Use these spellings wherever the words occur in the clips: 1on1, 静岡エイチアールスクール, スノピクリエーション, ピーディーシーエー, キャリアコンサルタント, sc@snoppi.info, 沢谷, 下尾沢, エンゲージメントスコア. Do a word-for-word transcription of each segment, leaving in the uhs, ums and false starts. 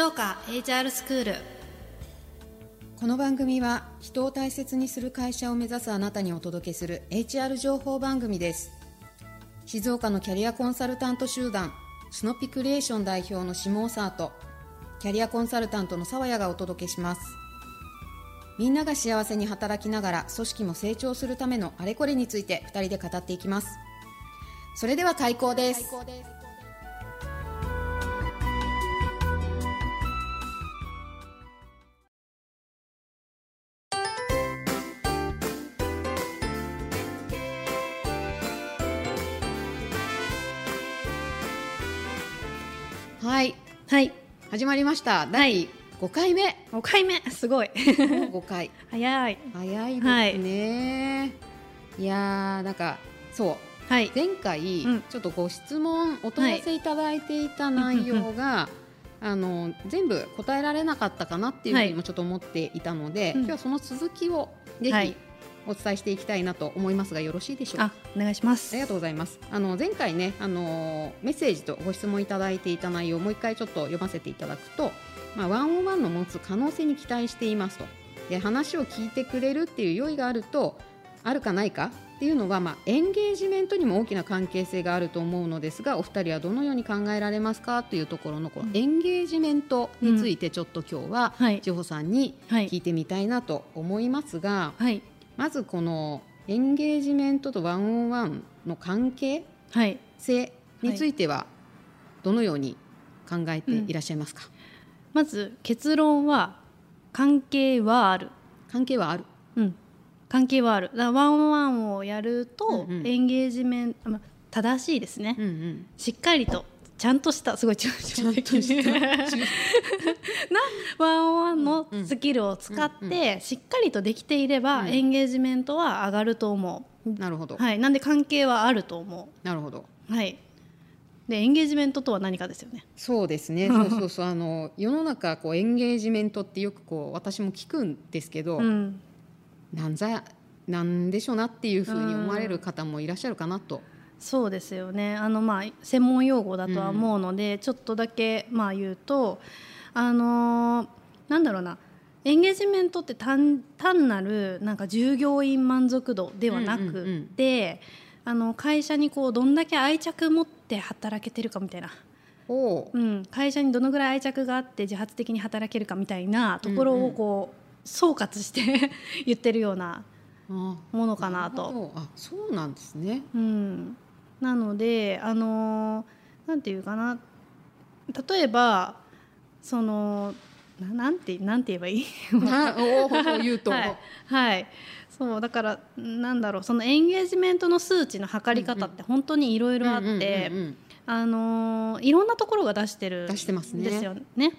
静岡 エイチアール スクール。この番組は人を大切にする会社を目指すあなたにお届けする エイチアール 情報番組です。静岡のキャリアコンサルタント集団スノピクリエーション代表の下尾沢とキャリアコンサルタントの沢谷がお届けします。みんなが幸せに働きながら組織も成長するためのあれこれについてふたりで語っていきます。それでは開講です。開講です。はい、はい、始まりましただいごかいめ、はい、ごかいめすごいごかい早い早いですね、はい、いやなんかそう、はい、前回、うん、ちょっとご質問お問い合わせいただいていた内容が、はい、あの全部答えられなかったかなっていうふうにもちょっと思っていたので、はい、今日はその続きをぜひ、はい、お伝えしていきたいなと思いますがよろしいでしょうか。お願いします。ありがとうございます。あの前回ねあのメッセージとご質問いただいていた内容をもう一回ちょっと読ませていただくと、まあ、ワンオンワン の持つ可能性に期待していますと。で話を聞いてくれるっていう用意があるとあるかないかっていうのは、まあ、エンゲージメントにも大きな関係性があると思うのですがお二人はどのように考えられますかというところのこのエンゲージメントについてちょっと今日は、うんはい、千穂さんに聞いてみたいなと思いますが、はい、まずこのエンゲージメントとワンオンワンの関係性についてはどのように考えていらっしゃいますか。はいはいうん、まず結論は関係はある。関係はある。うん、関係はある。だからワンオンワンをやるとエンゲージメント、うんうん、正しいですね、うんうん。しっかりとちゃんとしたすごいちゃんとしたワンオンワンのスキルを使ってしっかりとできていればエンゲージメントは上がると思う。なるほど、はい、なんで関係はあると思う。なるほど、はい、でエンゲージメントとは何かですよね。そうですねそうそうそうあの世の中こうエンゲージメントってよくこう私も聞くんですけど、うん、なんざなんでしょうなっていうふうに思われる方もいらっしゃるかなと。そうですよね。あの、まあ、専門用語だとは思うので、うん、ちょっとだけ、まあ、言うとあのー、なんだろうなエンゲージメントって 単, 単なるなんか従業員満足度ではなくて、うんうんうん、あの会社にこうどんだけ愛着持って働けてるかみたいなお、うん、会社にどのぐらい愛着があって自発的に働けるかみたいなところをこう、うんうん、総括して言ってるようなものかなと。あ、そうなんですね、うんなのであのなんていうかな例えばその な, なんてなんて言えばいいおー言うとはい、はい、そうだからなんだろうそのエンゲージメントの数値の測り方って本当にいろいろあってあのいろんなところが出してるんですよ ね, 出してますね。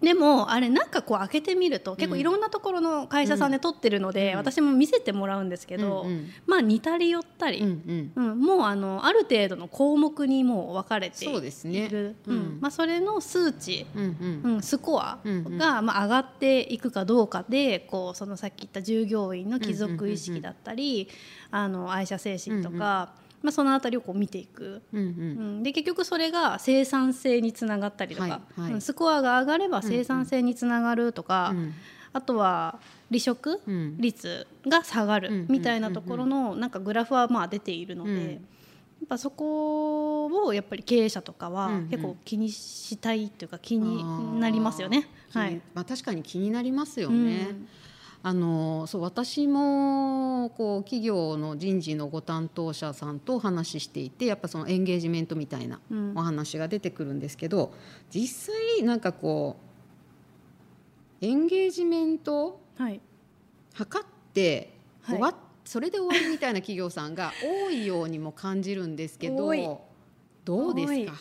でもあれなんかこう開けてみると結構いろんなところの会社さんで撮ってるので、うん、私も見せてもらうんですけど、うんうん、まあ似たり寄ったり、うんうんうん、もう あのある程度の項目にもう分かれている。そうですね、うんうんまあ、それの数値、うんうんうん、スコアがまあ上がっていくかどうかでこうそのさっき言った従業員の帰属意識だったり、うんうんうんうん、あの愛社精神とか、うんうんまあ、そのあたりをこう見ていく、うんうん、で結局それが生産性につながったりとか、はいはい、スコアが上がれば生産性につながるとか、うんうん、あとは離職率が下がるみたいなところのなんかグラフはまあ出ているので、うん、やっぱそこをやっぱり経営者とかは結構気にしたいというか気になりますよね、はいまあ、確かに気になりますよね、うんあのそう私もこう企業の人事のご担当者さんとお話ししていてやっぱそのエンゲージメントみたいなお話が出てくるんですけど、うん、実際なんかこうエンゲージメントを測って、はい、終わっそれで終わりみたいな企業さんが多いようにも感じるんですけどどうですか。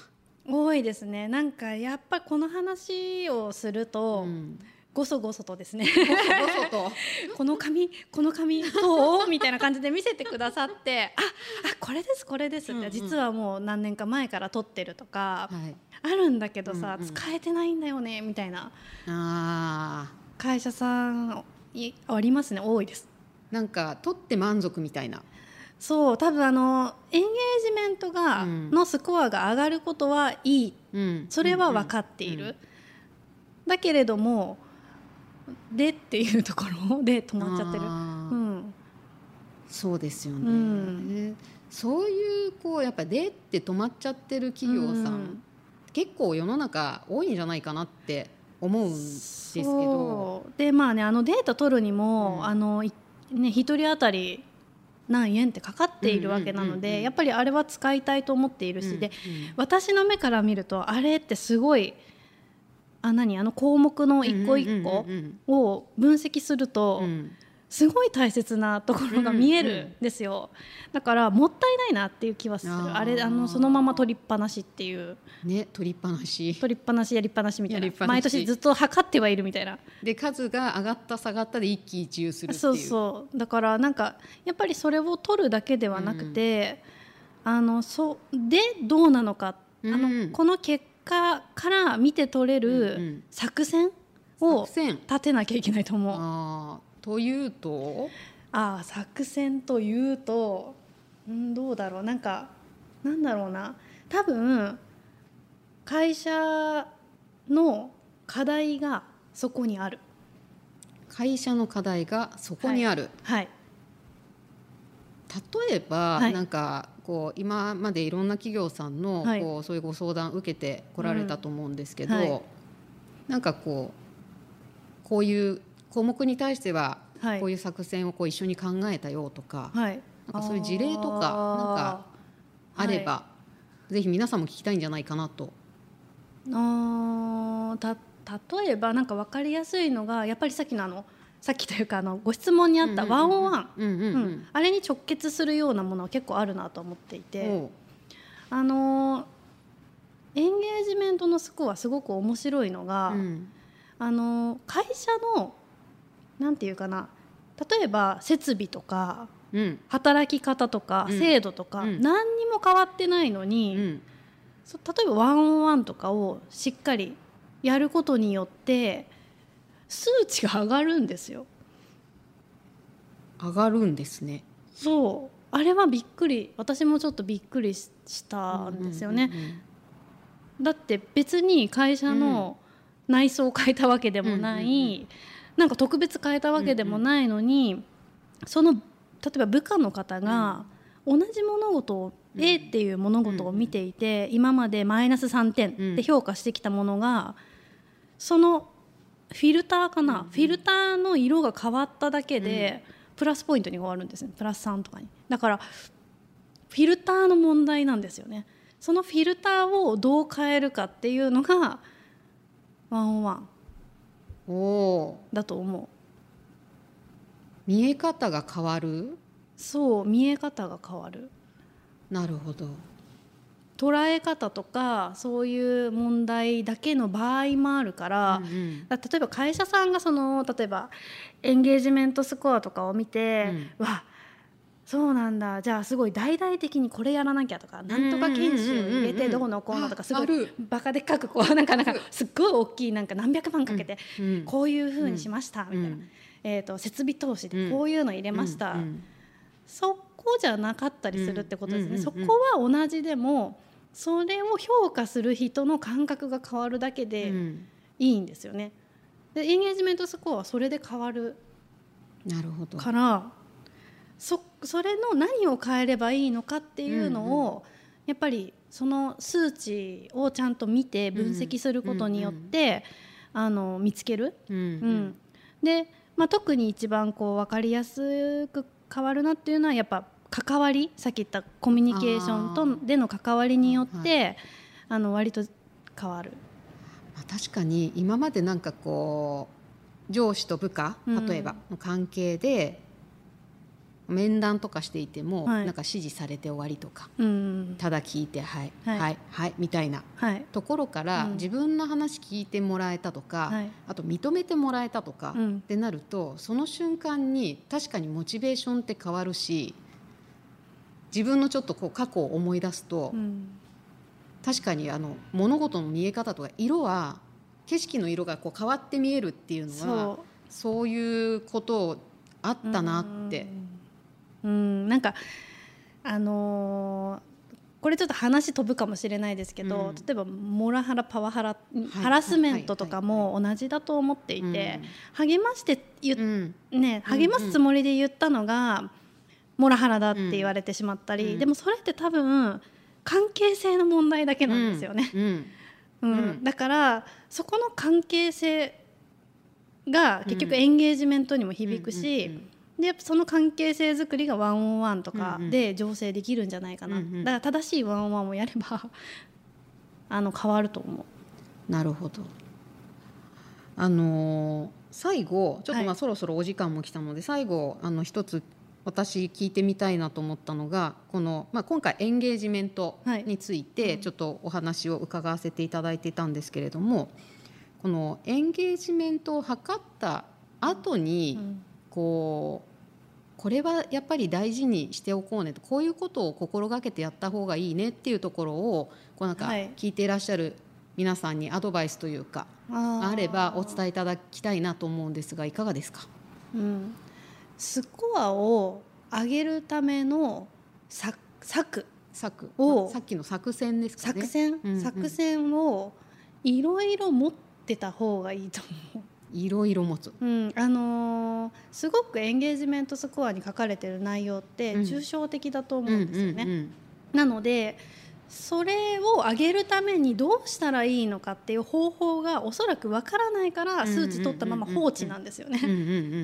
多いですね。なんかやっぱこの話をすると、うんごそごそとですねごそごそとこの紙この紙どうみたいな感じで見せてくださってああこれですこれですって、うんうん、実はもう何年か前から撮ってるとか、はい、あるんだけどさ、うんうん、使えてないんだよねみたいなあ会社さんありますね。多いです。なんか撮って満足みたいな。そう多分あのエンゲージメントが、うん、のスコアが上がることはいい、うん、それは分かっている、うんうんうんだけれどもでっていうところで止まっちゃってる、うん、そうですよね、うん、そういうこうやっぱりでって止まっちゃってる企業さん、うん、結構世の中多いんじゃないかなって思うんですけど、でまあね、あのデータ取るにも、うん、あのね、ひとり当たり何円ってかかっているわけなので、うんうんうんうん、やっぱりあれは使いたいと思っているし、うんうん、で私の目から見るとあれってすごい、あ、何、あの項目の一個一個を分析するとすごい大切なところが見えるんですよ、うんうんうん、だからもったいないなっていう気はする。 あ, あれあのそのまま取りっぱなしっていうね、取りっぱなし取りっぱなしやりっぱなしみたいな、毎年ずっと測ってはいるみたいな、で数が上がった下がったで一喜一憂するっていう、そうそう、だからなんかやっぱりそれを取るだけではなくて、うん、あのそでどうなのか、うん、あのこの結果から見て取れる作戦を立てなきゃいけないと思う、うんうん、あというと、ああ作戦というと、んどうだろう、なんかなんだろうな、多分会社の課題がそこにある、会社の課題がそこにある、はいはい、例えば、はい、なんかこう今までいろんな企業さんのこう、はい、そういうご相談受けてこられたと思うんですけど、うんはい、なんかこうこういう項目に対してはこういう作戦をこう一緒に考えたよとか、はい、なんかそういう事例とか、 なんかあれば、はい、ぜひ皆さんも聞きたいんじゃないかなと。あー、た例えばなんか分かりやすいのがやっぱりさっきのあのさっきというかあのご質問にあったワンオンワン、あれに直結するようなものは結構あるなと思っていて、あのエンゲージメントのスコアすごく面白いのが、うん、あの会社のなんていうかな、例えば設備とか、うん、働き方とか、うん、制度とか、うん、何にも変わってないのに、うん、そ例えばワンオンワンとかをしっかりやることによって数値が上がるんですよ。上がるんですね。そう、あれはびっくり、私もちょっとびっくりしたんですよね、うんうんうんうん、だって別に会社の内装を変えたわけでもない、うんうんうんうん、なんか特別変えたわけでもないのに、うんうん、その例えば部下の方が同じ物事を、うん、A っていう物事を見ていて、うんうん、今までマイナスさんてんで評価してきたものが、うん、そのフィルターかな、うん、フィルターの色が変わっただけで、うん、プラスポイントに変わるんですね、プラスさんとかに。だからフィルターの問題なんですよね。そのフィルターをどう変えるかっていうのがワンオンワンおだと思う。見え方が変わる。そう、見え方が変わる。なるほど。捉え方とかそういう問題だけの場合もあるから、うんうん、だから例えば会社さんがその例えばエンゲージメントスコアとかを見て、うん、わそうなんだ、じゃあすごい大々的にこれやらなきゃとか、なんとか研修入れてどうのこうのとか、すごいバカでっかくこうなんかなんかすっごい大きいなんか何百万かけてこういう風にしましたみたいな、えーと設備投資でこういうの入れました、そこじゃなかったりするってことですね。そこは同じでもそれを評価する人の感覚が変わるだけでいいんですよね。でエンゲージメントスコアはそれで変わるから、そ, それの何を変えればいいのかっていうのを、うんうん、やっぱりその数値をちゃんと見て分析することによって、うんうん、あの見つける、うんうん、で、まあ、特に一番こう分かりやすく変わるなっていうのはやっぱ関わり、さっき言ったコミュニケーションとでの関わりによって、はい、あの割と変わる、まあ、確かに今までなんかこう上司と部下例えばの関係で、うん面談とかしていても、はい、なんか指示されて終わりとか、うん、ただ聞いてはいはいはい、はい、みたいな、はい、ところから、うん、自分の話聞いてもらえたとか、はい、あと認めてもらえたとか、うん、ってなるとその瞬間に確かにモチベーションって変わるし、自分のちょっとこう過去を思い出すと、うん、確かにあの物事の見え方とか色は景色の色がこう変わって見えるっていうのはそう、そういうことあったなって、うんうん、なんかあのー、これちょっと話飛ぶかもしれないですけど、うん、例えばモラハラパワハラ、はい、ハラスメントとかも同じだと思っていて、はいはいはい、励まして言、うんね、励ますつもりで言ったのが、うん、モラハラだって言われてしまったり、うん、でもそれって多分関係性の問題だけなんですよね、うんうんうん、だからそこの関係性が結局エンゲージメントにも響くし、うんうんうんうん、でやっぱその関係性づくりがワンオンワンとかで醸成できるんじゃないかな、うんうん、だから正しいワンオンワンをやればあの変わると思う。なるほど。あのー、最後ちょっとまあそろそろお時間も来たので、はい、最後あの一つ私聞いてみたいなと思ったのがこの、まあ、今回エンゲージメントについてちょっとお話を伺わせていただいていたんですけれども、このエンゲージメントを図った後に、うんうん、こうこれはやっぱり大事にしておこうねと、こういうことを心がけてやった方がいいねっていうところをこうなんか聞いていらっしゃる皆さんにアドバイスというか、はい、あればお伝えいただきたいなと思うんですがいかがですか。うん、スコアを上げるための 策, 策, 策をさっきの作戦ですかね。作戦、うんうん、作戦をいろいろ持ってた方がいいと思う。いろいろ持つ、うんあのー、すごくエンゲージメントスコアに書かれてる内容って抽象的だと思うんですよね、うんうんうんうん、なのでそれを上げるためにどうしたらいいのかっていう方法がおそらくわからないから数値取ったまま放置なんですよね。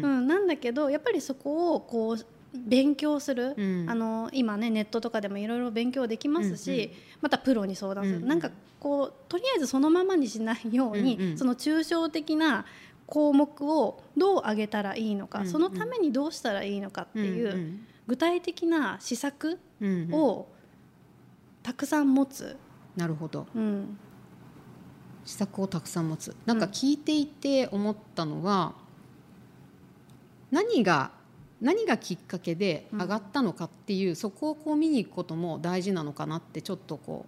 なんだけどやっぱりそこをこう勉強する、うん、あの今ねネットとかでもいろいろ勉強できますし、うんうん、またプロに相談する、うんうん、なんかこうとりあえずそのままにしないように、うんうん、その抽象的な項目をどう上げたらいいのか、うんうん、そのためにどうしたらいいのかっていう具体的な施策をたくさん持つ、うんうん、なるほど、うん、施策をたくさん持つ。なんか聞いていて思ったのは、うん、何が何がきっかけで上がったのかっていう、うん、そこをこう見に行くことも大事なのかなってちょっとこ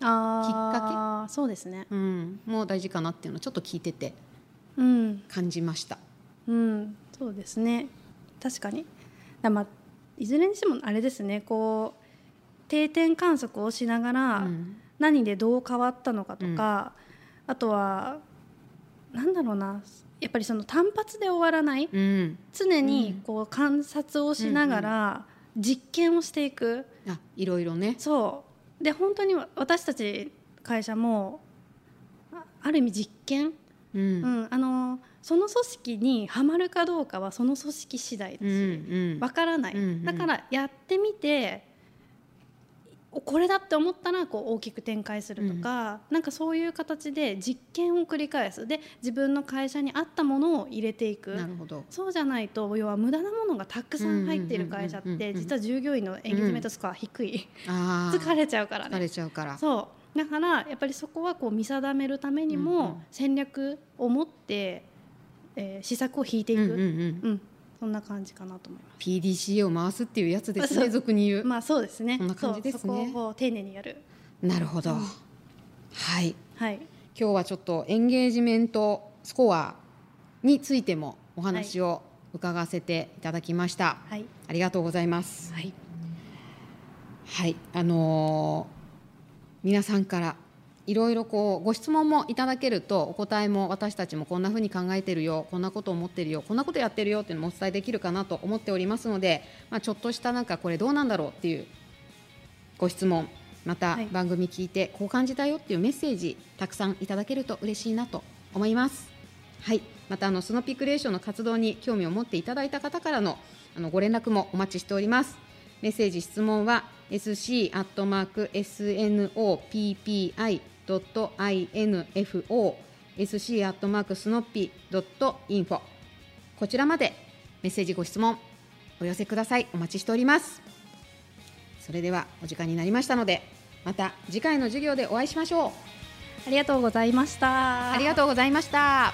うあきっかけそうですね、うん、もう大事かなっていうのをちょっと聞いててうん、感じました、うん、そうですね確かにだ、まあ、いずれにしてもあれですねこう定点観測をしながら、うん、何でどう変わったのかとか、うん、あとはなんだろうなやっぱりその単発で終わらない、うん、常にこう観察をしながら実験をしていく、うんうん、あいろいろねそうで本当に私たち会社もある意味実験うんうん、あのその組織にはまるかどうかはその組織次第だし、うんうん、分からない、うんうん、だからやってみてこれだって思ったらこう大きく展開するとか、うん、なんかそういう形で実験を繰り返すで自分の会社に合ったものを入れていく。なるほど。そうじゃないと要は無駄なものがたくさん入っている会社って実は従業員のエンゲージメントスコア低い、うん、疲れちゃうからね疲れちゃうからそうだからやっぱりそこはこう見定めるためにも戦略を持って、えー、施策を引いていく、うんうんうんうん、そんな感じかなと思います。 ピーディーシーエー を回すっていうやつですね俗に言う、まあ、そうですねそんな感じですね。 そ, そこを丁寧にやる。なるほど、うんはいはい、今日はちょっとエンゲージメントスコアについてもお話を伺わせていただきました、はい、ありがとうございます、はいはい、あのー皆さんからいろいろこうご質問もいただけるとお答えも私たちもこんな風に考えてるよこんなことを思ってるよこんなことやってるよっていうのもお伝えできるかなと思っておりますので、まあ、ちょっとしたなんかこれどうなんだろうっていうご質問また番組聞いてこう感じたよっていうメッセージたくさんいただけると嬉しいなと思います、はい、またあのスノピクリエーションの活動に興味を持っていただいた方から の, あのご連絡もお待ちしております。メッセージ質問はエスシーアットマークエスエヌオーピーピーアイドットアイエヌエフオー エスシーアットマークスノッピードットインフォ こちらまでメッセージご質問お寄せください。お待ちしております。それではお時間になりましたのでまた次回の授業でお会いしましょう。ありがとうございました。ありがとうございました。